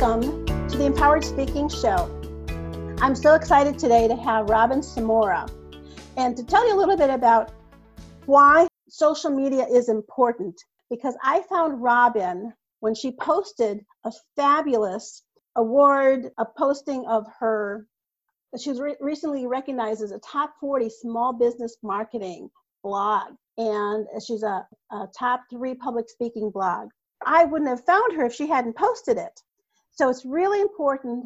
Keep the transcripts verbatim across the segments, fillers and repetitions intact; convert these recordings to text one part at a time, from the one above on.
Welcome to the Empowered Speaking Show. I'm so excited today to have Robin Samora and to tell you a little bit about why social media is important, because I found Robin when she posted a fabulous award, a posting of her, she was re- recently recognized as a top forty small business marketing blog, and she's a, a top three public speaking blog. I wouldn't have found her if she hadn't posted it. So it's really important,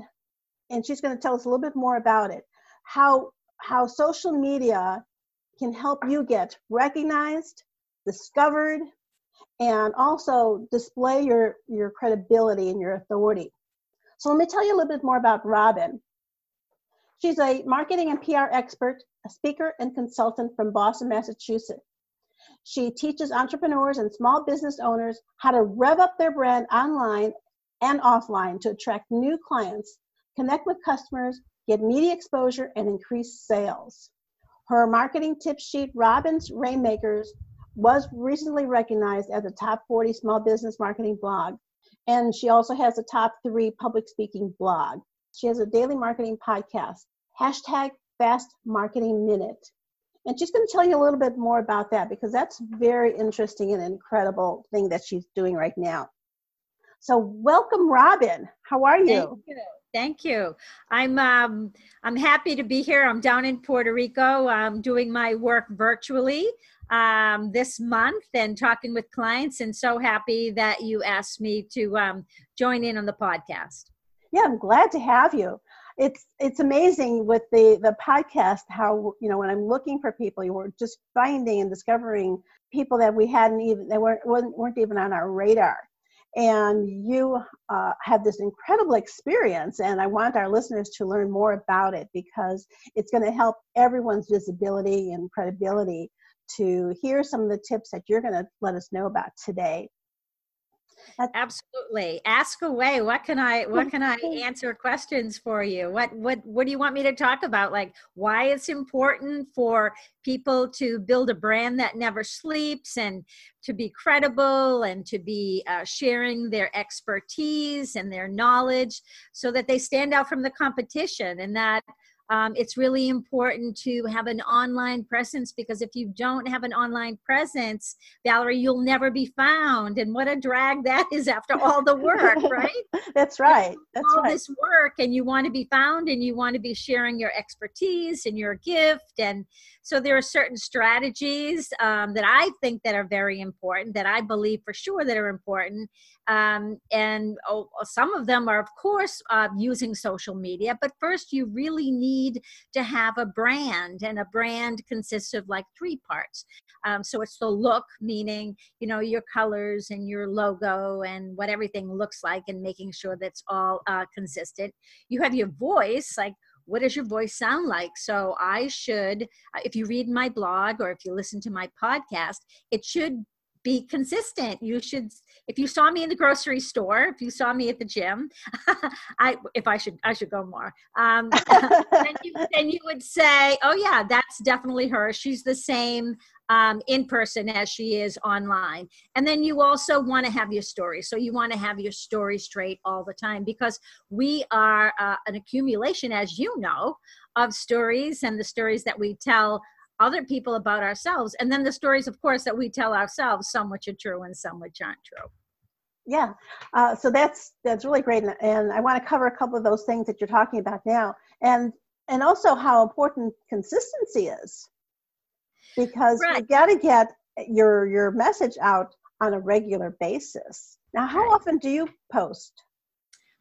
and she's going to tell us a little bit more about it, how how social media can help you get recognized, discovered, and also display your, your credibility and your authority. So let me tell you a little bit more about Robin. She's a marketing and P R expert, a speaker and consultant from Boston, Massachusetts. She teaches entrepreneurs and small business owners how to rev up their brand online and offline to attract new clients, connect with customers, get media exposure, and increase sales. Her marketing tip sheet, Robin's Rainmakers, was recently recognized as a top forty small business marketing blog. And she also has a top three public speaking blog. She has a daily marketing podcast, hashtag Fast Marketing Minute. And she's going to tell you a little bit more about that, because that's very interesting and incredible thing that she's doing right now. So welcome, Robin. How are you? Thank you. Thank you. I'm um, I'm happy to be here. I'm down in Puerto Rico. I'm doing my work virtually um, this month and talking with clients, and so happy that you asked me to um, join in on the podcast. Yeah, I'm glad to have you. It's it's amazing with the, the podcast how, you know, when I'm looking for people, you were just finding and discovering people that we hadn't even, that weren't, weren't even on our radar. And you uh, have this incredible experience, and I want our listeners to learn more about it, because it's going to help everyone's visibility and credibility to hear some of the tips that you're going to let us know about today. That's- Absolutely. Ask away. What can I, what can I answer questions for you? What, what, what do you want me to talk about? Like why it's important for people to build a brand that never sleeps, and to be credible, and to be uh, sharing their expertise and their knowledge so that they stand out from the competition, and that Um, it's really important to have an online presence, because if you don't have an online presence, Valerie, you'll never be found. And what a drag that is after all the work, right? That's right. That's all right. This work, and you want to be found, and you want to be sharing your expertise and your gift. And so there are certain strategies um, that I think that are very important, that I believe for sure that are important. Um, and oh, some of them are, of course, uh, using social media. But first, you really need need to have a brand, and a brand consists of like three parts. Um, so it's the look, meaning, you know, your colors and your logo and what everything looks like, and making sure that's all uh, consistent. You have your voice, like what does your voice sound like? So I should, if you read my blog or if you listen to my podcast, it should be consistent. You should, if you saw me in the grocery store, if you saw me at the gym, I, if I should, I should go more. Um, then, you, then you would say, oh yeah, that's definitely her. She's the same um, in person as she is online. And then you also want to have your story. So you want to have your story straight all the time, because we are uh, an accumulation, as you know, of stories, and the stories that we tell other people about ourselves, and then the stories, of course, that we tell ourselves, some which are true and some which aren't true. Yeah, uh, so that's that's really great, and, and I want to cover a couple of those things that you're talking about now, and and also how important consistency is, because right. You got to get your your message out on a regular basis. Now, how right. often do you post?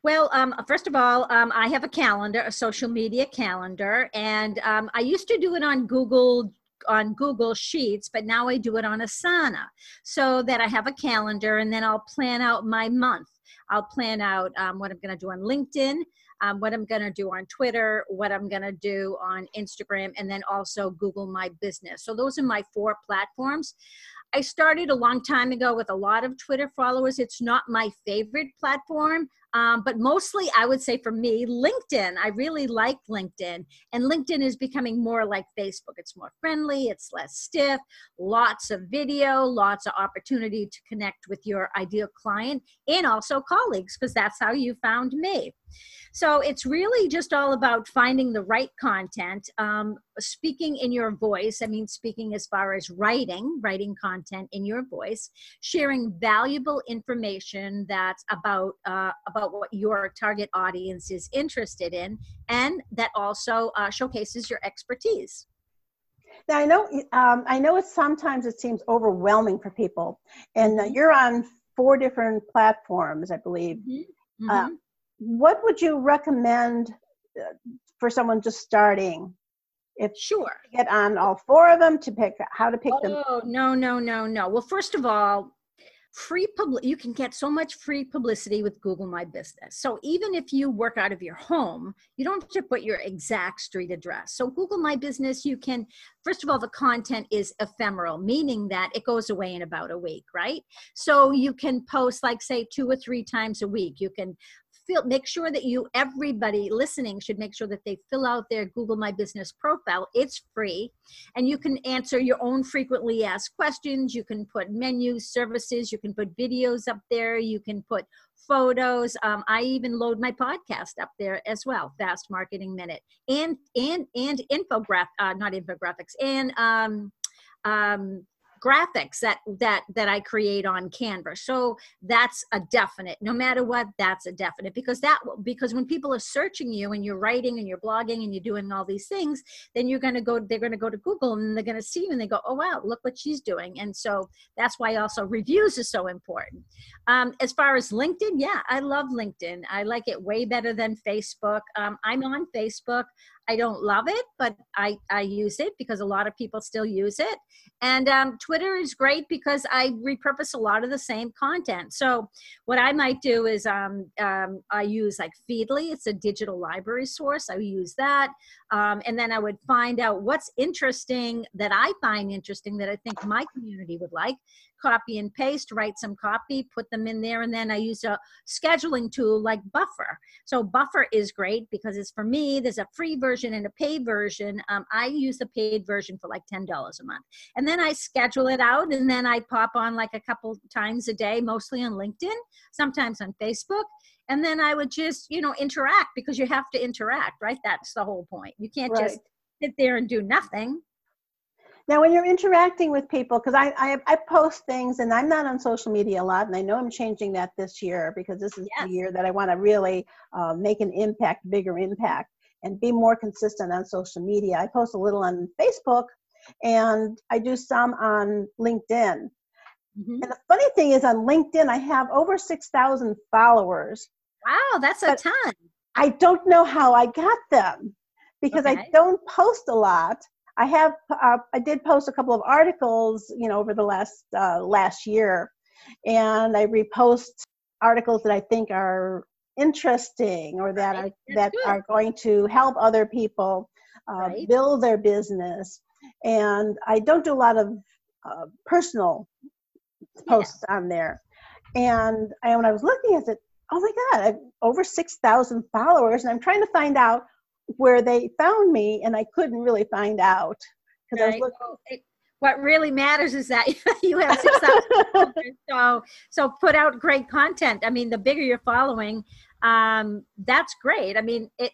Well, um, first of all, um, I have a calendar, a social media calendar, and um, I used to do it on Google on Google Sheets, but now I do it on Asana, so that I have a calendar, and then I'll plan out my month. I'll plan out um, what I'm going to do on LinkedIn, um, what I'm going to do on Twitter, what I'm going to do on Instagram, and then also Google My Business. So those are my four platforms. I started a long time ago with a lot of Twitter followers. It's not my favorite platform. Um, but mostly, I would say for me, LinkedIn. I really like LinkedIn. And LinkedIn is becoming more like Facebook. It's more friendly. It's less stiff. Lots of video. Lots of opportunity to connect with your ideal client and also colleagues, because that's how you found me. So it's really just all about finding the right content, um, speaking in your voice. I mean, speaking as far as writing, writing content in your voice, sharing valuable information that's about, uh, about what your target audience is interested in, and that also uh, showcases your expertise. Now, I know, um, I know it's sometimes it seems overwhelming for people, and uh, you're on four different platforms, I believe. Mm-hmm. uh, What would you recommend for someone just starting? If sure, get on all four of them to pick how to pick oh, them. Oh no no no no! Well, first of all, free public. You can get so much free publicity with Google My Business. So even if you work out of your home, you don't have to put your exact street address. So Google My Business, you can. First of all, the content is ephemeral, meaning that it goes away in about a week, right? So you can post, like, say, two or three times a week. You can. Feel, make sure that you, everybody listening should make sure that they fill out their Google My Business profile. It's free. And you can answer your own frequently asked questions. You can put menus, services. You can put videos up there. You can put photos. Um, I even load my podcast up there as well, Fast Marketing Minute. And, and, and infograph, uh, not infographics, and um, um, graphics that, that, that I create on Canva. So that's a definite, no matter what, that's a definite, because that, because when people are searching you and you're writing and you're blogging and you're doing all these things, then you're going to go, they're going to go to Google and they're going to see you and they go, oh, wow, look what she's doing. And so that's why also reviews are so important. Um, as far as LinkedIn, yeah, I love LinkedIn. I like it way better than Facebook. Um, I'm on Facebook. I don't love it, but I, I use it because a lot of people still use it. And um, Twitter is great because I repurpose a lot of the same content. So what I might do is um, um, I use like Feedly. It's a digital library source. I use that. Um, and then I would find out what's interesting that I find interesting that I think my community would like. Copy and paste, write some copy, put them in there. And then I use a scheduling tool like Buffer. So Buffer is great because it's for me, there's a free version and a paid version. Um, I use the paid version for like ten dollars a month. And then I schedule it out and then I pop on like a couple times a day, mostly on LinkedIn, sometimes on Facebook. And then I would just, you know, interact because you have to interact, right? That's the whole point. You can't right. just sit there and do nothing. Now, when you're interacting with people, because I, I I post things and I'm not on social media a lot, and I know I'm changing that this year because this is yes. the year that I want to really uh, make an impact, bigger impact, and be more consistent on social media. I post a little on Facebook, and I do some on LinkedIn. Mm-hmm. And the funny thing is on LinkedIn, I have over six thousand followers. Wow, that's a ton. I don't know how I got them because okay. I don't post a lot. I have, uh, I did post a couple of articles, you know, over the last, uh, last year, and I repost articles that I think are interesting or that, right. are, that are going to help other people uh, right. build their business. And I don't do a lot of uh, personal posts yeah. on there. And I, when I was looking at it, oh my God, I have over six thousand followers, and I'm trying to find out where they found me, and I couldn't really find out because right. I was looking. It, what really matters is that you have six thousand so so put out great content. I mean, the bigger you're following, um, that's great. I mean, it.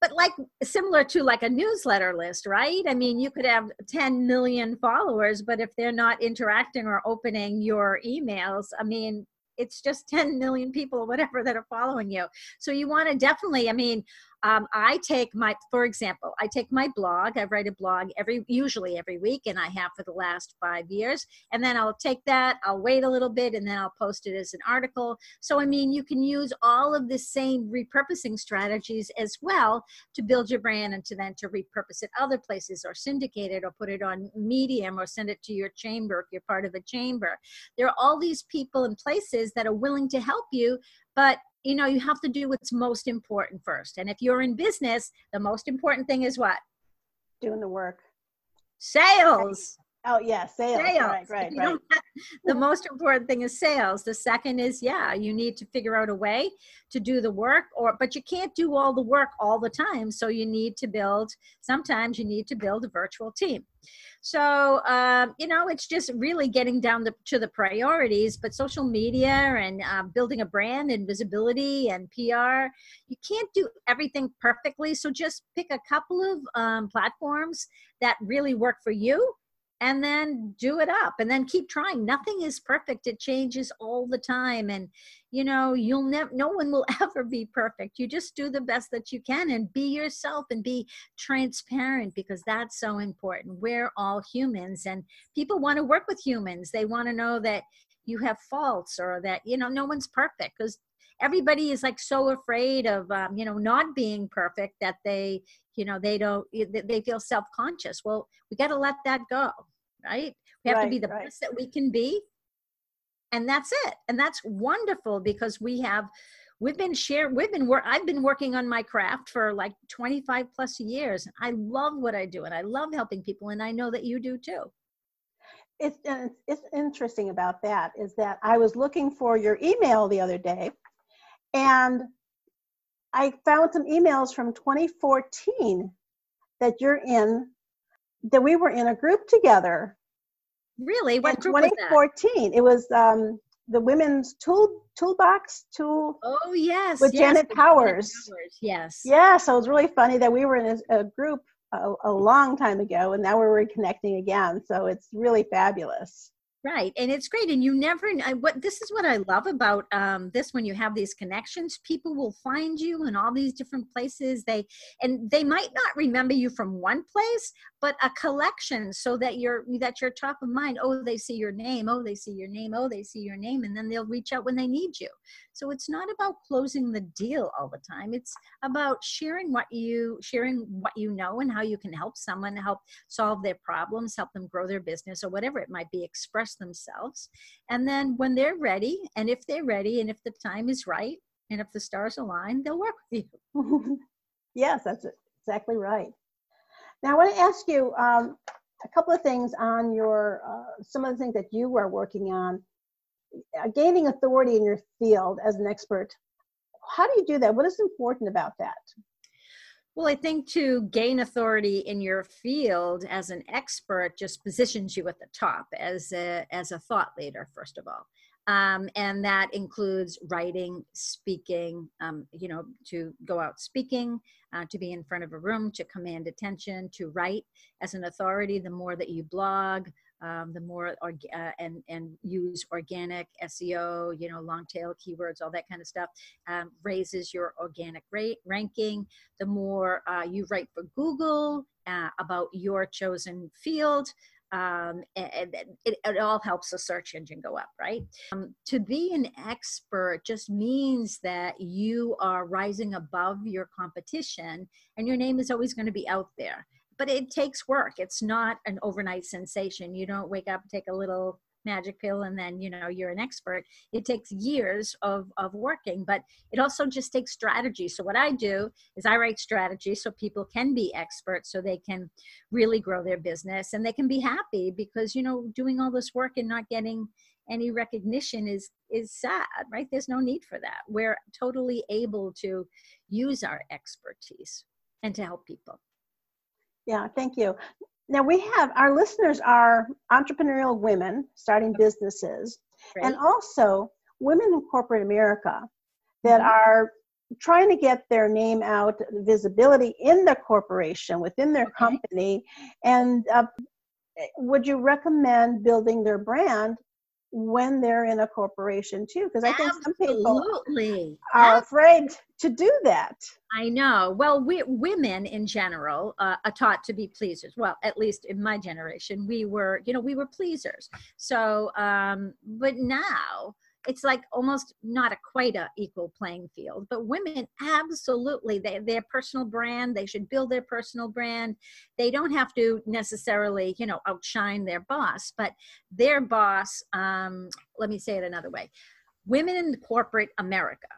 But like similar to like a newsletter list, right? I mean, you could have ten million followers, but if they're not interacting or opening your emails, I mean, it's just ten million people or whatever that are following you. So you want to definitely, I mean, um, I take my, for example, I take my blog, I write a blog every, usually every week, and I have for the last five years. And then I'll take that, I'll wait a little bit, and then I'll post it as an article. So, I mean, you can use all of the same repurposing strategies as well to build your brand and to then to repurpose it other places or syndicate it or put it on Medium or send it to your chamber if you're part of a chamber. There are all these people and places that are willing to help you, but you know, you have to do what's most important first. And if you're in business, the most important thing is what? Doing the work. Sales. Oh, yeah, sales. sales. Right, right, right. The most important thing is sales. The second is, yeah, you need to figure out a way to do the work, or but you can't do all the work all the time. So you need to build, sometimes you need to build a virtual team. So, um, you know, it's just really getting down the, to the priorities, but social media and uh, building a brand and visibility and P R, you can't do everything perfectly. So just pick a couple of um, platforms that really work for you, and then do it up, and then keep trying. Nothing is perfect. It changes all the time. And, you know, you'll never, no one will ever be perfect. You just do the best that you can and be yourself and be transparent, because that's so important. We're all humans, and people want to work with humans. They want to know that you have faults, or that, you know, no one's perfect, because everybody is like so afraid of, um, you know, not being perfect that they, you know, they don't, they feel self-conscious. Well, we got to let that go, right? We have right, to be the right. best that we can be. And that's it. And that's wonderful, because we have, we've been sharing, we've been, I've been working on my craft for like twenty-five plus years. I love what I do, and I love helping people. And I know that you do too. It's, it's interesting about that is that I was looking for your email the other day, and I found some emails from twenty fourteen that you're in, that we were in a group together. Really? What group was that? twenty fourteen. It was um, the Women's Tool Toolbox Tool. Oh, yes. With yes, Janet Powers. Powers. Yes. Yeah, so it was really funny that we were in a, a group a, a long time ago, and now we're reconnecting again. So it's really fabulous. Right. And it's great. And you never, I, what, this is what I love about um, this, when you have these connections, people will find you in all these different places. They, and they might not remember you from one place, but a collection, so that you're, that you're top of mind. Oh, they see your name. Oh, they see your name. Oh, they see your name. And then they'll reach out when they need you. So it's not about closing the deal all the time. It's about sharing what you, sharing what you know, and how you can help someone, help solve their problems, help them grow their business, or whatever it might be, express themselves. And then when they're ready, and if they're ready, and if the time is right, and if the stars align, they'll work with you. Yes, that's exactly right. Now I want to ask you um, a couple of things on your, uh, some of the things that you are working on, uh, gaining authority in your field as an expert. How do you do that? What is important about that? Well, I think to gain authority in your field as an expert just positions you at the top as a, as a thought leader, first of all. Um, and that includes writing, speaking, um, you know, to go out speaking, uh, to be in front of a room, to command attention, to write as an authority. The more that you blog, um, the more, org- uh, and, and use organic S E O, you know, long tail keywords, all that kind of stuff, um, raises your organic rate ranking. The more uh, you write for Google uh, about your chosen field, um, and it, it all helps the search engine go up, right? Um, to be an expert just means that you are rising above your competition, and your name is always going to be out there. But it takes work. It's not an overnight sensation. You don't wake up, take a little magic pill, and then, you know, you're an expert. It takes years of, of working, but it also just takes strategy. So what I do is I write strategy so people can be experts, so they can really grow their business, and they can be happy, because, you know, doing all this work and not getting any recognition is, is sad, right? There's no need for that. We're totally able to use our expertise and to help people. Yeah, thank you. Now we have, our listeners are entrepreneurial women starting businesses, right, and also women in corporate America that mm-hmm. are trying to get their name out, visibility in the corporation, within their okay. company. And uh, would you recommend building their brand when they're in a corporation too? Because I think Absolutely. some people are Absolutely. afraid to do that. I know. Well, we, women in general uh, are taught to be pleasers. Well, at least in my generation, we were, you know, we were pleasers. So, um, but now it's like almost not a quite a equal playing field, but women, absolutely, they, their personal brand, they should build their personal brand. They don't have to necessarily, you know, outshine their boss, but their boss, um, let me say it another way. Women in corporate America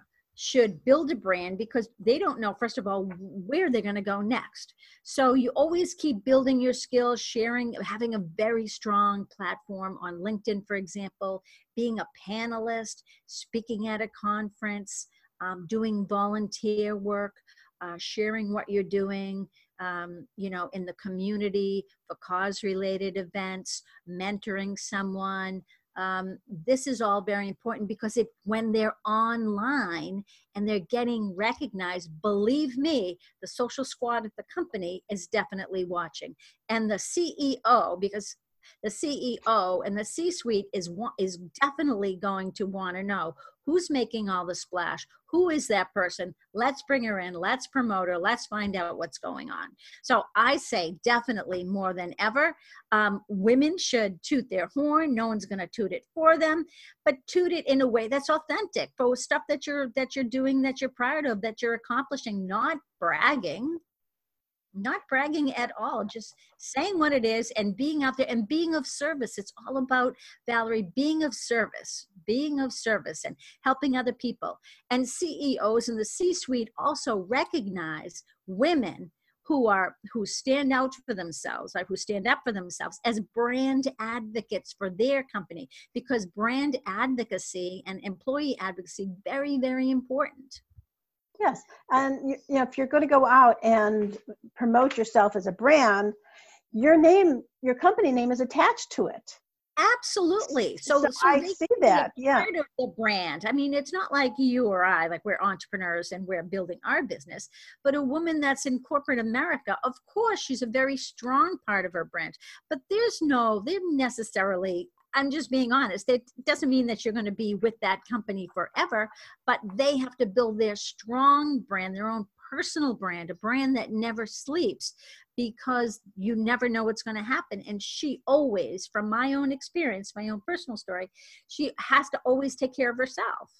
should build a brand because they don't know, first of all, where they're going to go next. So you always keep building your skills, sharing, having a very strong platform on LinkedIn, for example, being a panelist, speaking at a conference, um, doing volunteer work, uh, sharing what you're doing, um, you know, in the community for cause-related events, mentoring someone. Um, this is all very important because it, when they're online and they're getting recognized, believe me, the social squad at the company is definitely watching. And the C E O, because the C E O and the C-suite is, is definitely going to want to know who's making all the splash, who is that person, let's bring her in, let's promote her, let's find out what's going on. So I say definitely more than ever, um, women should toot their horn, no one's going to toot it for them, but toot it in a way that's authentic, for stuff that you're, that you're doing, that you're proud of, that you're accomplishing, not bragging. Not bragging at all, just saying what it is and being out there and being of service. It's all about, Valerie, being of service, being of service and helping other people. And C E Os in the C-suite also recognize women who are, who stand out for themselves, like who stand up for themselves as brand advocates for their company, because brand advocacy and employee advocacy, very, very important. Yes, and you know, if you're going to go out and promote yourself as a brand, your name, your company name is attached to it. Absolutely. So, so, so I see that. Yeah. Part of the brand. I mean, it's not like you or I, like we're entrepreneurs and we're building our business, but a woman that's in corporate America, of course, she's a very strong part of her brand, but there's no, they're necessarily, I'm just being honest, it doesn't mean that you're going to be with that company forever, but they have to build their strong brand, their own personal brand, a brand that never sleeps, because you never know what's going to happen. And she always, from my own experience, my own personal story, she has to always take care of herself.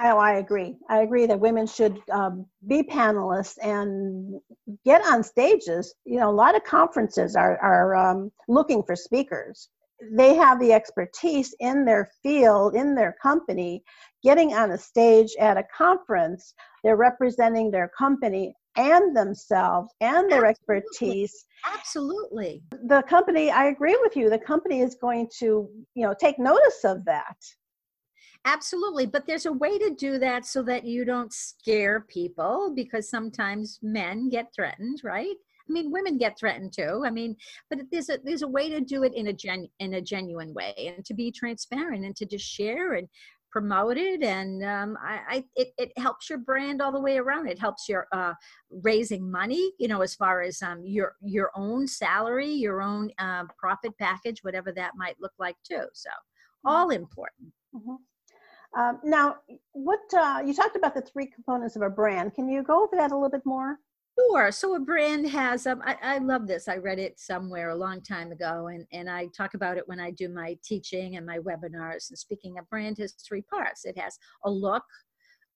Oh, I agree. I agree that women should um, be panelists and get on stages. You know, a lot of conferences are, are um, looking for speakers. They have the expertise in their field, in their company. Getting on a stage at a conference, they're representing their company and themselves and their Absolutely. Expertise. Absolutely. The company, I agree with you, the company is going to, you know, take notice of that. Absolutely. But there's a way to do that so that you don't scare people, because sometimes men get threatened, right? I mean, women get threatened too. I mean, but there's a, there's a way to do it in a gen, in a genuine way, and to be transparent and to just share and promote it. And um, I, I it, it helps your brand all the way around. It helps your uh, raising money, you know, as far as um, your, your own salary, your own uh, profit package, whatever that might look like too. So all important. Mm-hmm. Um, now, what uh, you talked about the three components of a brand. Can you go over that a little bit more? Sure. So a brand has, um, I, I love this. I read it somewhere a long time ago, and, and I talk about it when I do my teaching and my webinars and speaking. A brand has three parts. It has a look,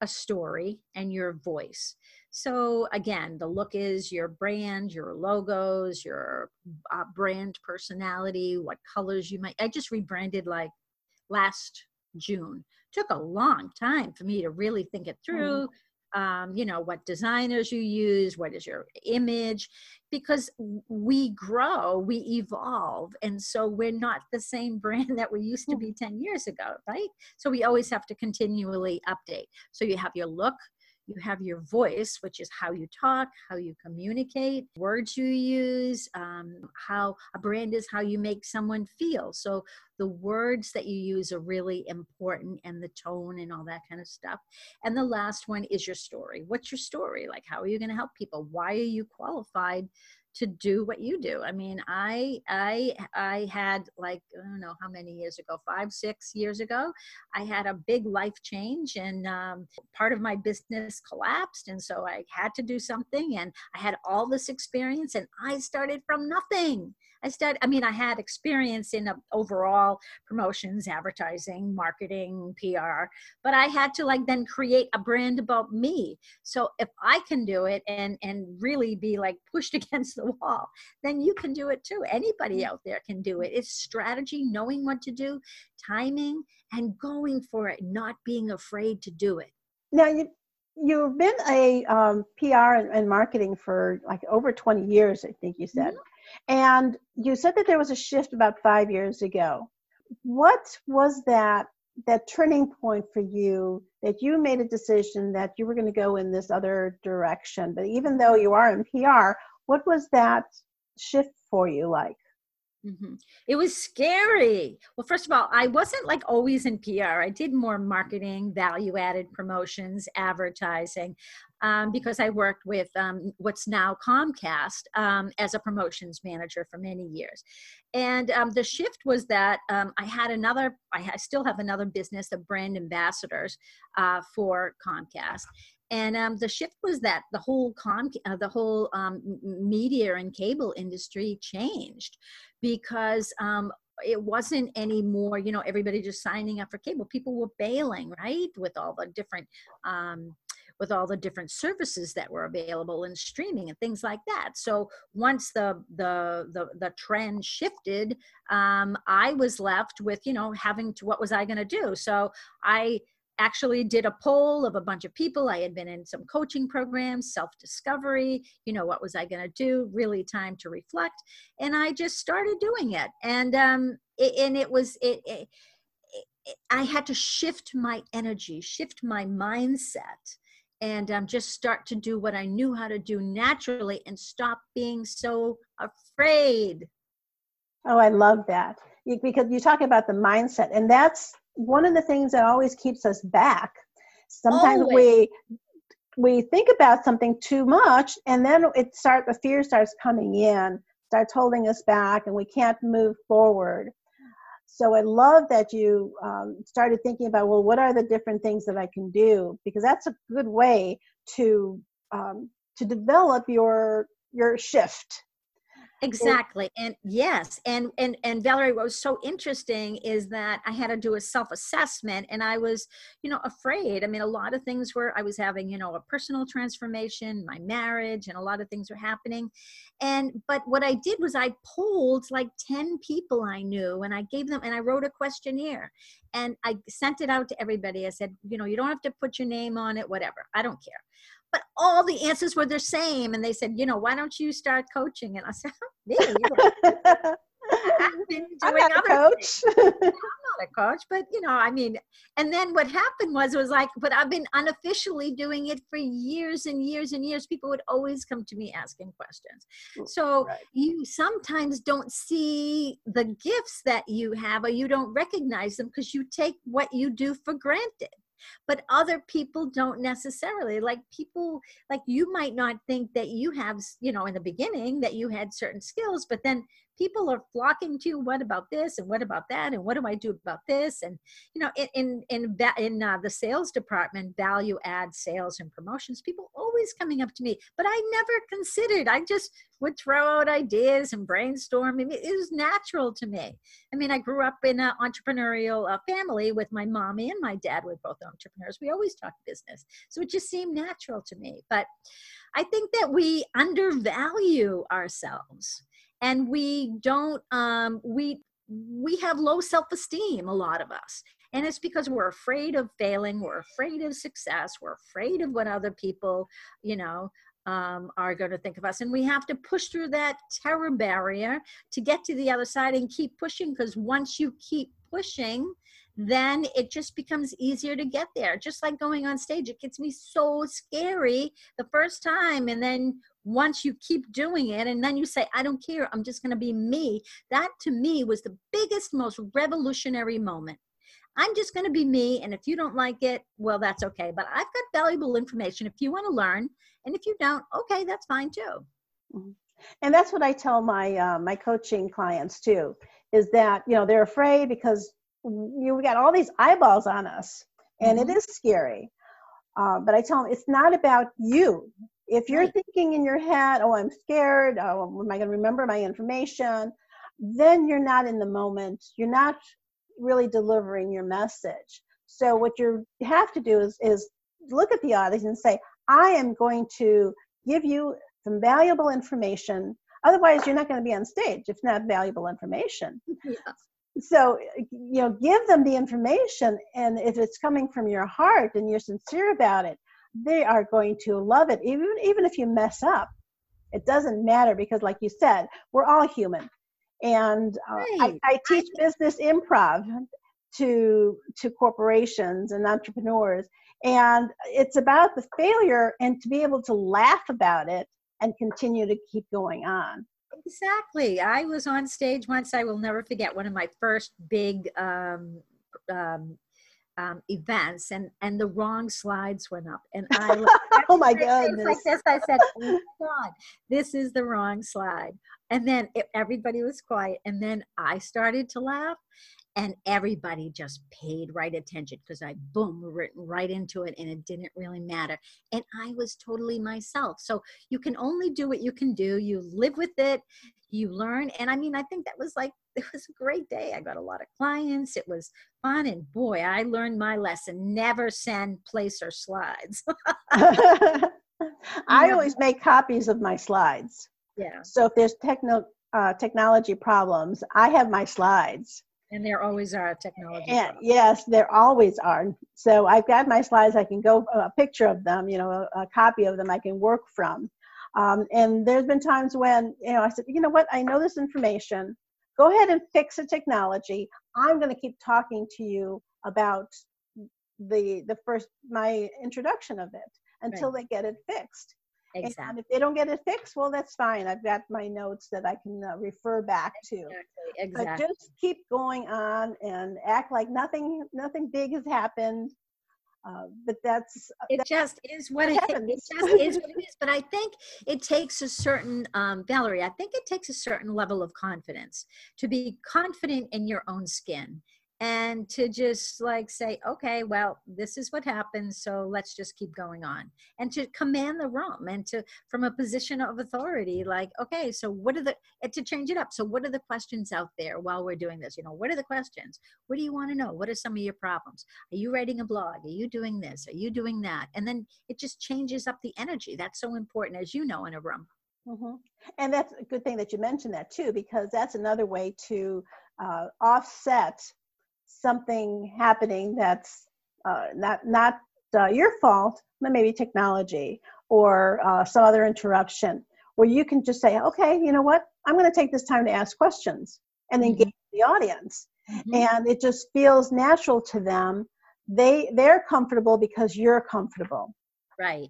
a story, and your voice. So again, the look is your brand, your logos, your uh, brand personality, what colors you might, I just rebranded like last June. Took a long time for me to really think it through. Mm. Um, you know, what designers you use, what is your image, because we grow, we evolve. And so we're not the same brand that we used to be ten years ago, right? So we always have to continually update. So you have your look, you have your voice, which is how you talk, how you communicate, words you use, um, how a brand is how you make someone feel. So the words that you use are really important, and the tone and all that kind of stuff. And the last one is your story. What's your story? Like, how are you going to help people? Why are you qualified to do what you do? I mean, I, I, I had like, I don't know how many years ago, five, six years ago, I had a big life change, and um, part of my business collapsed. And so I had to do something, and I had all this experience, and I started from nothing. I started, I mean, I had experience in a, overall promotions, advertising, marketing, P R, but I had to like then create a brand about me. So if I can do it and, and really be like pushed against the wall, then you can do it too. Anybody out there can do it. It's strategy, knowing what to do, timing, and going for it, not being afraid to do it. Now, you, You've been a um, P R and, and marketing for like over twenty years, I think you said. Mm-hmm. And you said that there was a shift about five years ago. What was that, that turning point for you that you made a decision that you were going to go in this other direction? But even though you are in P R, what was that shift for you like? Mm-hmm. It was scary. Well, first of all, I wasn't like always in P R. I did more marketing, value-added promotions, advertising, um, because I worked with um, what's now Comcast um, as a promotions manager for many years. And um, the shift was that um, I had another, I, had, I still have another business of brand ambassadors uh, for Comcast. And um, the shift was that the whole com, uh, the whole um, media and cable industry changed, because um, it wasn't anymore, you know, everybody just signing up for cable. People were bailing, right, with all the different um, with all the different services that were available and streaming and things like that. So once the the the, the trend shifted, um, I was left with, you know, having to, what was I going to do? So I actually did a poll of a bunch of people. I had been in some coaching programs, self-discovery, you know, what was I going to do? Really time to reflect. And I just started doing it. And, um, it, and it was, it, it, it, I had to shift my energy, shift my mindset, and um, just start to do what I knew how to do naturally and stop being so afraid. Oh, I love that. Because you talk about the mindset, and that's one of the things that always keeps us back. Sometimes always. we we think about something too much, and then it start the fear starts coming in, starts holding us back, and we can't move forward. So I love that you um, started thinking about, well, what are the different things that I can do? Because that's a good way to um, to develop your your shift. Exactly. And yes. And, and, and Valerie, what was so interesting is that I had to do a self-assessment, and I was, you know, afraid. I mean, a lot of things were, I was having, you know, a personal transformation, my marriage, and a lot of things were happening. And, but what I did was I polled like ten people I knew, and I gave them, and I wrote a questionnaire, and I sent it out to everybody. I said, you know, you don't have to put your name on it, whatever. I don't care. But all the answers were the same. And they said, you know, why don't you start coaching? And I said, me? I've been doing I'm not other a coach. I'm not a coach, but you know, I mean, and then what happened was, it was like, but I've been unofficially doing it for years and years and years. People would always come to me asking questions. So right. You sometimes don't see the gifts that you have, or you don't recognize them because you take what you do for granted. But other people don't necessarily, like people, like you might not think that you have, you know, in the beginning that you had certain skills, but then people are flocking to you. What about this? And what about that? And what do I do about this? And, you know, in, in, in, in uh, the sales department, value add sales and promotions, people always coming up to me, but I never considered, I just would throw out ideas and brainstorm. It, it was natural to me. I mean, I grew up in an entrepreneurial uh, family with my mommy and my dad were both entrepreneurs. We always talked business. So it just seemed natural to me. But I think that we undervalue ourselves. And we don't, um, we, we have low self-esteem, a lot of us. And it's because we're afraid of failing. We're afraid of success. We're afraid of what other people, you know, um, are going to think of us. And we have to push through that terror barrier to get to the other side and keep pushing. Because once you keep pushing, then it just becomes easier to get there. Just like going on stage, it gets me so scary the first time. And then once you keep doing it, and then you say, I don't care, I'm just going to be me. That to me was the biggest, most revolutionary moment. I'm just going to be me. And if you don't like it, well, that's okay. But I've got valuable information if you want to learn. And if you don't, okay, that's fine too. And that's what I tell my, uh, my coaching clients too, is that, you know, they're afraid because you we got all these eyeballs on us, and mm-hmm. it is scary. Uh, but I tell them, it's not about you. If you're right. thinking in your head, oh, I'm scared, oh, am I going to remember my information? Then you're not in the moment. You're not really delivering your message. So what you have to do is, is look at the audience and say, I am going to give you some valuable information. Otherwise, you're not going to be on stage if not valuable information. Yeah. So, you know, give them the information. And if it's coming from your heart and you're sincere about it, they are going to love it. Even, even if you mess up, it doesn't matter, because like you said, we're all human. And uh, right. I, I teach business improv to, to corporations and entrepreneurs. And it's about the failure and to be able to laugh about it and continue to keep going on. Exactly. I was on stage once, I will never forget, one of my first big um, um, um, events, and, and the wrong slides went up. And I looked, oh my God. Like this. I said, oh my God, this is the wrong slide. And then it, everybody was quiet. And then I started to laugh. And everybody just paid right attention, because I, boom, written right into it, and it didn't really matter. And I was totally myself. So you can only do what you can do. You live with it. You learn. And I mean, I think that was like, it was a great day. I got a lot of clients. It was fun. And boy, I learned my lesson. Never send placer slides. I always make copies of my slides. Yeah. So if there's techno, uh, technology problems, I have my slides. And there always are technology. And, yes, there always are. So I've got my slides. I can go a picture of them, you know, a, a copy of them I can work from. Um, and there's been times when, you know, I said, you know what, I know this information. Go ahead and fix the technology. I'm going to keep talking to you about the the first, my introduction of it until right. they get it fixed. Exactly. And if they don't get it fixed, well, that's fine. I've got my notes that I can uh, refer back to. Exactly. Exactly. But just keep going on and act like nothing, nothing big has happened. Uh, but that's it. That's, just is what it, it is. It just is what it is. But I think it takes a certain um, Valerie. I think it takes a certain level of confidence to be confident in your own skin. And to just like say, okay, well, this is what happened, so let's just keep going on. And to command the room, and to, from a position of authority, like, okay, so what are the, to change it up. So what are the questions out there while we're doing this? You know, what are the questions? What do you want to know? What are some of your problems? Are you writing a blog? Are you doing this? Are you doing that? And then it just changes up the energy. That's so important, as you know, in a room. Mm-hmm. And that's a good thing that you mentioned that too, because that's another way to uh, offset something happening that's uh, not not uh, your fault, but maybe technology or uh, some other interruption, where you can just say, okay, you know what, I'm going to take this time to ask questions and engage mm-hmm. the audience. Mm-hmm. And it just feels natural to them. They, they're comfortable because you're comfortable. Right.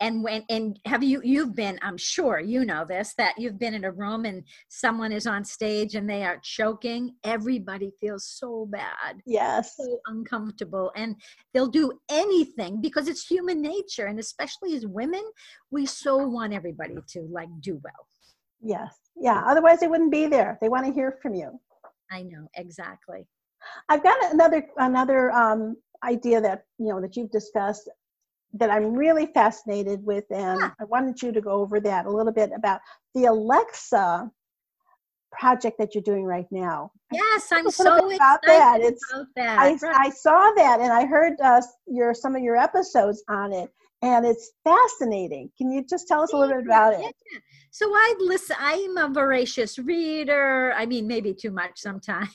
And when, and have you, you've been, I'm sure you know this, that you've been in a room and someone is on stage and they are choking. Everybody feels so bad. Yes. So uncomfortable. And they'll do anything because it's human nature. And especially as women, we so want everybody to like do well. Yes. Yeah. Otherwise they wouldn't be there. They want to hear from you. I know. Exactly. I've got another, another um, idea that, you know, that you've discussed, that I'm really fascinated with, and yeah. I wanted you to go over that a little bit, about the Alexa project that you're doing right now. Yes, I'm so excited about that. It's, about that. I, right. I saw that, and I heard uh, your some of your episodes on it, and it's fascinating. Can you just tell us a little bit about it? Yeah. So I listen. I'm a voracious reader. I mean, maybe too much sometimes.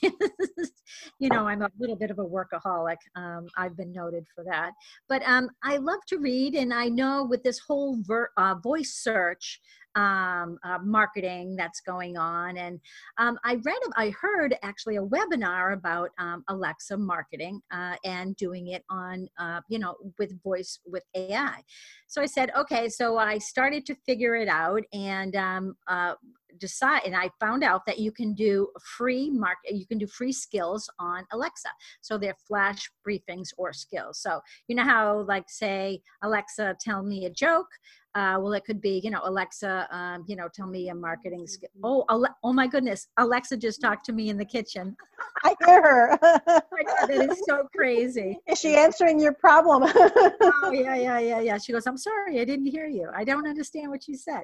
You know, I'm a little bit of a workaholic. Um, I've been noted for that. But um, I love to read, and I know with this whole ver- uh, voice search um, uh, marketing that's going on, and um, I read, I heard actually a webinar about um, Alexa marketing uh, and doing it on, uh, you know, with voice, with A I. So I said, okay. So I started to figure it out, and And um, uh, decide, and I found out that you can do free market, you can do free skills on Alexa. So they're flash briefings or skills. So you know how, like, say, Alexa, tell me a joke. Uh, well, it could be, you know, Alexa, um, you know, tell me a marketing skill. Oh, Ale- oh my goodness, Alexa just talked to me in the kitchen. I hear her. That is so crazy. Is she answering your problem? Oh yeah, yeah, yeah, yeah. She goes, I'm sorry, I didn't hear you. I don't understand what you said.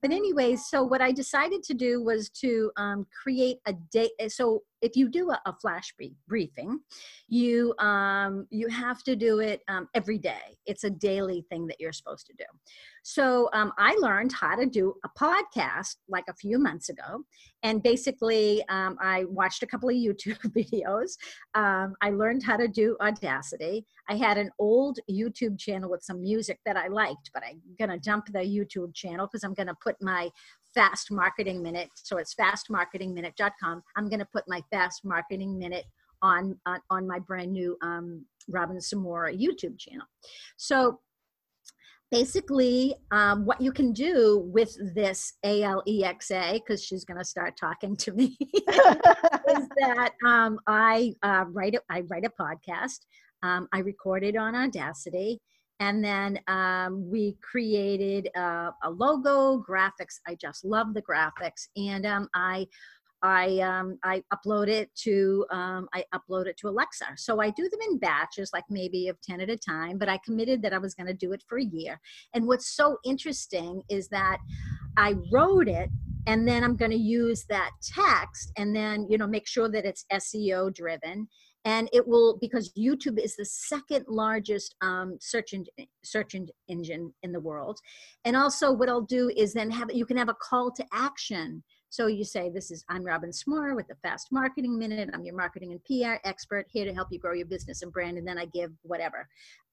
But anyways, so what I decided to do was to um, create a day. So if you do a, a flash briefing, you, um, you have to do it um, every day. It's a daily thing that you're supposed to do. So um, I learned how to do a podcast like a few months ago. And basically um, I watched a couple of YouTube videos. Um, I learned how to do Audacity. I had an old YouTube channel with some music that I liked, but I'm going to dump the YouTube channel because I'm going to put my Fast Marketing Minute. So it's fast marketing minute dot com. I'm going to put my Fast Marketing Minute on, on, on my brand new um, Robin Samora YouTube channel. So basically um, what you can do with this Alexa, because she's going to start talking to me, is that um, I, uh, write a, I write a podcast. Um, I recorded on Audacity. And then um, we created uh, a logo, graphics. I just love the graphics, and um, I, I, um, I upload it to um, I upload it to Alexa. So I do them in batches, like maybe of ten at a time. But I committed that I was going to do it for a year. And what's so interesting is that I wrote it, and then I'm going to use that text, and then you know make sure that it's S E O driven. And it will, because YouTube is the second largest um, search, en search en engine in the world. And also what I'll do is then have, you can have a call to action. So you say, this is, I'm Robin Samora with the Fast Marketing Minute. I'm your marketing and P R expert here to help you grow your business and brand. And then I give whatever,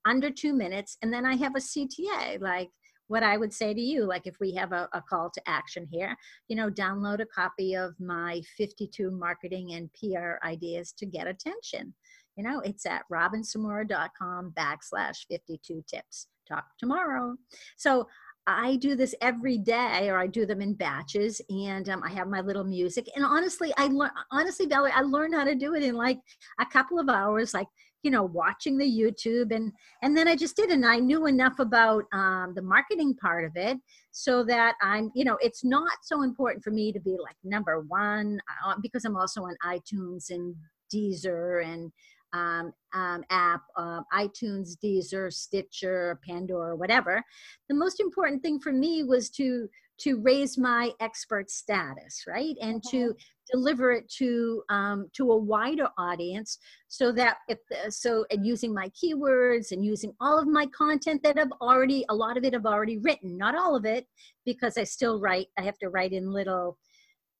under two minutes. And then I have a C T A, like what I would say to you, like if we have a, a call to action here, you know, download a copy of my fifty-two marketing and P R ideas to get attention. You know, it's at robinsamora.com backslash 52 tips. Talk tomorrow. So I do this every day, or I do them in batches, and um, I have my little music. And honestly, I learned, honestly, Valerie, I learned how to do it in like a couple of hours, like, you know, watching the YouTube, and, and then I just did, and I knew enough about um, the marketing part of it so that I'm, you know, it's not so important for me to be like number one, because I'm also on iTunes and Deezer and um, um, app, uh, iTunes, Deezer, Stitcher, Pandora, whatever. The most important thing for me was to, to raise my expert status, right? And mm-hmm. to deliver it to, um, to a wider audience, so that if, uh, so and using my keywords and using all of my content that I've already, a lot of it I've already written, not all of it, because I still write, I have to write in little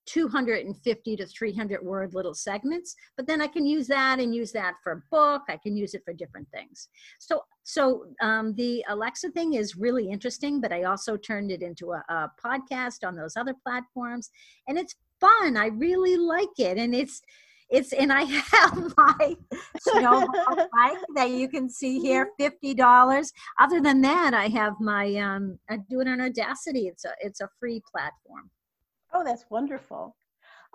two hundred fifty to three hundred word little segments, but then I can use that and use that for a book. I can use it for different things. So, so um, the Alexa thing is really interesting, but I also turned it into a, a podcast on those other platforms, and it's fun. I really like it. And it's, it's, and I have my snowball bike that you can see here, fifty dollars. Other than that, I have my, um, I do it on Audacity. It's a, it's a free platform. Oh, that's wonderful.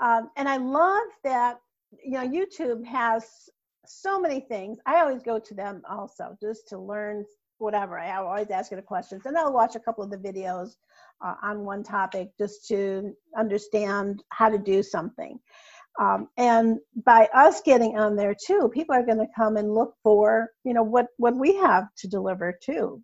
Um, and I love that, you know, YouTube has so many things. I always go to them also just to learn whatever. I always ask it a question. And I'll watch a couple of the videos uh, on one topic just to understand how to do something. Um, and by us getting on there too, people are going to come and look for, you know, what, what we have to deliver too.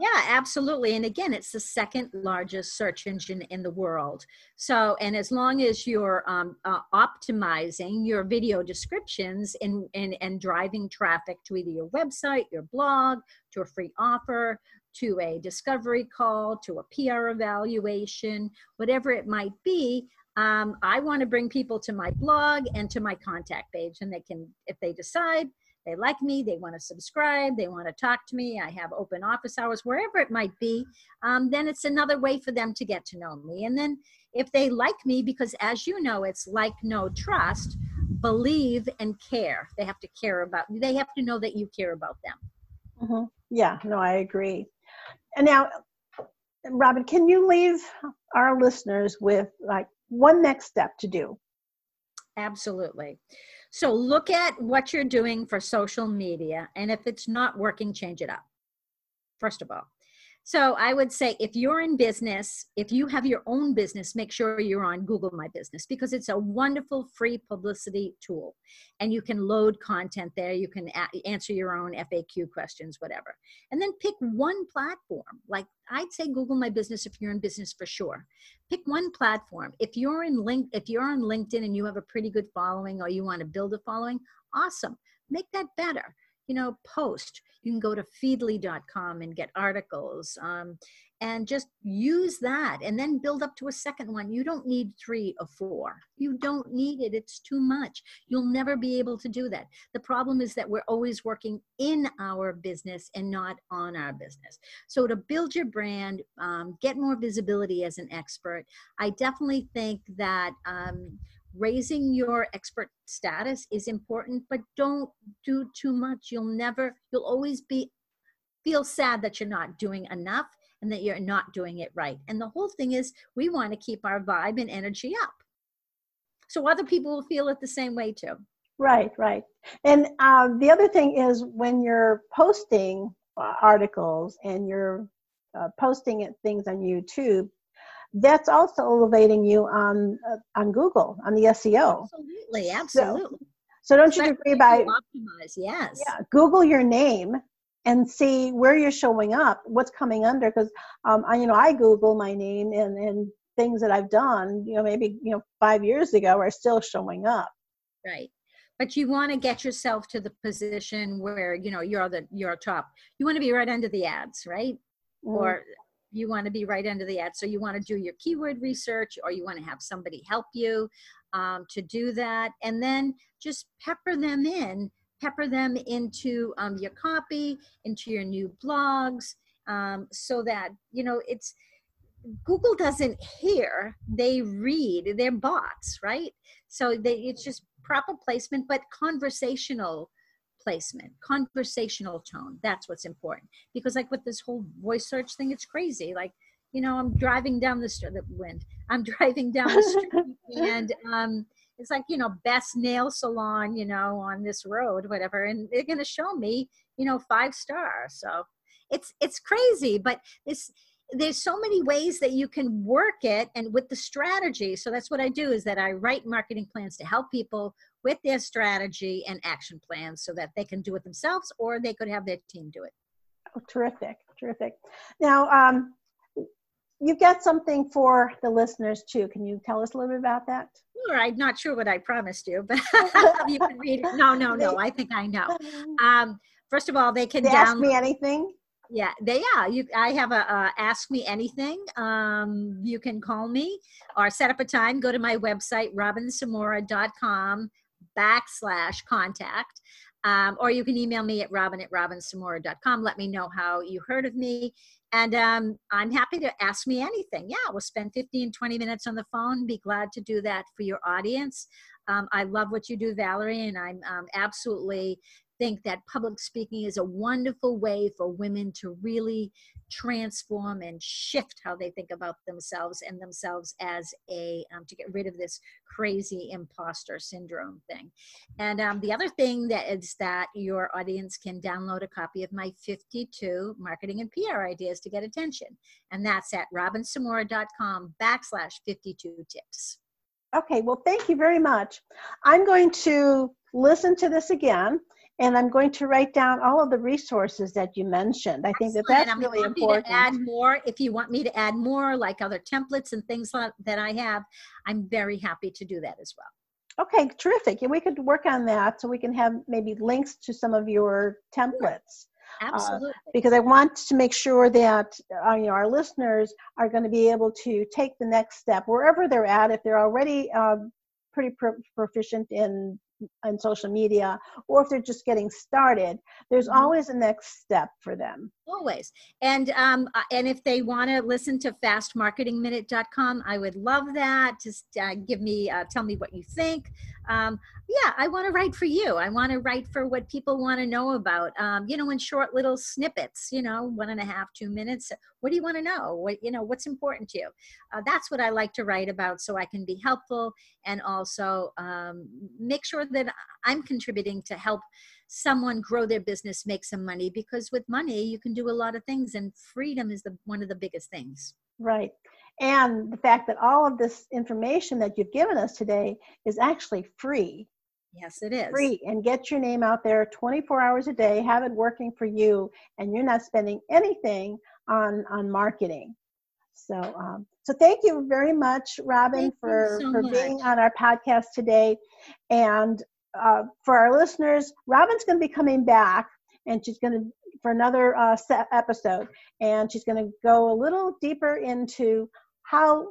Yeah, absolutely. And again, it's the second largest search engine in the world. So, and as long as you're um, uh, optimizing your video descriptions and, and, and driving traffic to either your website, your blog, to a free offer, to a discovery call, to a P R evaluation, whatever it might be, um, I want to bring people to my blog and to my contact page. And they can, if they decide, they like me, they want to subscribe, they want to talk to me, I have open office hours, wherever it might be, um, then it's another way for them to get to know me. And then if they like me, because as you know, it's like, know, trust, believe, and care. They have to care about, they have to know that you care about them. Mm-hmm. Yeah, no, I agree. And now, Robin, can you leave our listeners with like one next step to do? Absolutely. So look at what you're doing for social media, and if it's not working, change it up, first of all. So I would say if you're in business, if you have your own business, make sure you're on Google My Business, because it's a wonderful free publicity tool and you can load content there. You can a- answer your own F A Q questions, whatever. And then pick one platform. Like I'd say Google My Business if you're in business for sure. Pick one platform. If you're in link, if you're on LinkedIn and you have a pretty good following or you want to build a following, awesome. Make that better. You know, post. You can go to feedly dot com and get articles um, and just use that and then build up to a second one. You don't need three or four. You don't need it. It's too much. You'll never be able to do that. The problem is that we're always working in our business and not on our business. So to build your brand, um, get more visibility as an expert. I definitely think that um, raising your expert status is important, but don't do too much. You'll never, you'll always be, feel sad that you're not doing enough and that you're not doing it right. And the whole thing is we want to keep our vibe and energy up. So other people will feel it the same way too. Right, right. And uh, the other thing is when you're posting uh, articles and you're uh, posting things on YouTube, that's also elevating you on uh, on Google, on the S E O. Absolutely, absolutely. So, so don't you agree by optimize, yes. Yeah, Google your name and see where you're showing up, what's coming under, because um, I, you know, I Google my name and, and things that I've done, you know, maybe, you know, five years ago are still showing up. Right. But you want to get yourself to the position where, you know, you're the you're top. You want to be right under the ads, right? Mm-hmm. Or you want to be right under the ad. So you want to do your keyword research or you want to have somebody help you um, to do that. And then just pepper them in, pepper them into um, your copy, into your new blogs um, so that, you know, it's Google doesn't hear, they read, they're bots, right? So they, it's just proper placement, but conversational placement, conversational tone. That's what's important. Because like with this whole voice search thing, it's crazy. Like, you know, I'm driving down the street, the wind, I'm driving down the street and um, it's like, you know, best nail salon, you know, on this road, whatever. And they're going to show me, you know, five star. So it's, it's crazy, but it's, there's so many ways that you can work it and with the strategy. So that's what I do is that I write marketing plans to help people with their strategy and action plans so that they can do it themselves or they could have their team do it. Oh, terrific, terrific. Now, um, you've got something for the listeners too. Can you tell us a little bit about that? Sure, I'm not sure what I promised you, but you can read it. No, no, no, I think I know. Um, first of all, they can they download- Ask me anything? Yeah, they are. You, I have a uh, Ask Me Anything. Um, you can call me or set up a time. Go to my website, robinsamora dot com. backslash contact. Um, or you can email me at robin at robinsamora dot com. Let me know how you heard of me. And um, I'm happy to ask me anything. Yeah, we'll spend fifteen, twenty minutes on the phone. Be glad to do that for your audience. Um, I love what you do, Valerie, and I'm um, absolutely think that public speaking is a wonderful way for women to really transform and shift how they think about themselves and themselves as a, um, to get rid of this crazy imposter syndrome thing. And um, the other thing that is that your audience can download a copy of my fifty-two marketing and P R ideas to get attention. And that's at robinsamora dot com backslash fifty-two tips. Okay, well, thank you very much. I'm going to listen to this again. And I'm going to write down all of the resources that you mentioned. I think that that's I'm really important. To add more, if you want me to add more, like other templates and things like that I have, I'm very happy to do that as well. Okay, terrific. And we could work on that so we can have maybe links to some of your templates. Sure. Absolutely. Uh, because I want to make sure that uh, you know, our listeners are going to be able to take the next step wherever they're at, if they're already uh, pretty pro- proficient in on social media, or if they're just getting started, there's always a next step for them. Always. And um, and if they want to listen to fast marketing minute dot com, I would love that. Just uh, give me, uh, tell me what you think. Um, yeah, I want to write for you. I want to write for what people want to know about, um, you know, in short little snippets, you know, one and a half, two minutes. What do you want to know? What, you know, what's important to you? Uh, that's what I like to write about so I can be helpful and also um, make sure that I'm contributing to help someone grow their business, make some money, because with money, you can do a lot of things, and freedom is the one of the biggest things. Right. And the fact that all of this information that you've given us today is actually free. Yes, it is. Free. And get your name out there twenty-four hours a day, have it working for you, and you're not spending anything on, on marketing. So, um, so thank you very much, Robin, for, so for much. being on our podcast today. And uh, for our listeners, Robin's going to be coming back, and she's going to, for another uh, episode, and she's going to go a little deeper into how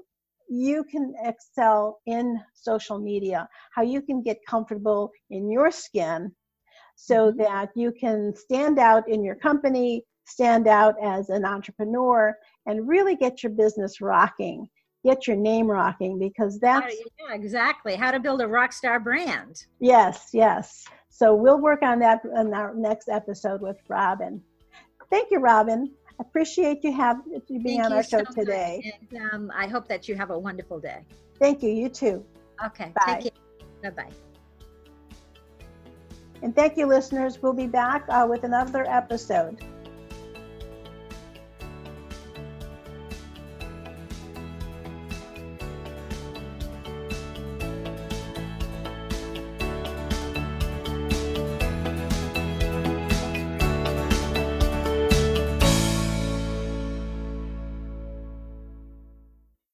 you can excel in social media, how you can get comfortable in your skin so that you can stand out in your company, stand out as an entrepreneur, and really get your business rocking, get your name rocking, because that's... Yeah, exactly. How to build a rock star brand. Yes, yes. So we'll work on that in our next episode with Robin. Thank you, Robin. Appreciate you have you being Thank on you our show so today. And, um, I hope that you have a wonderful day. Thank you. You too. Okay. Bye. Take care. Bye-bye. And thank you, listeners. We'll be back uh, with another episode.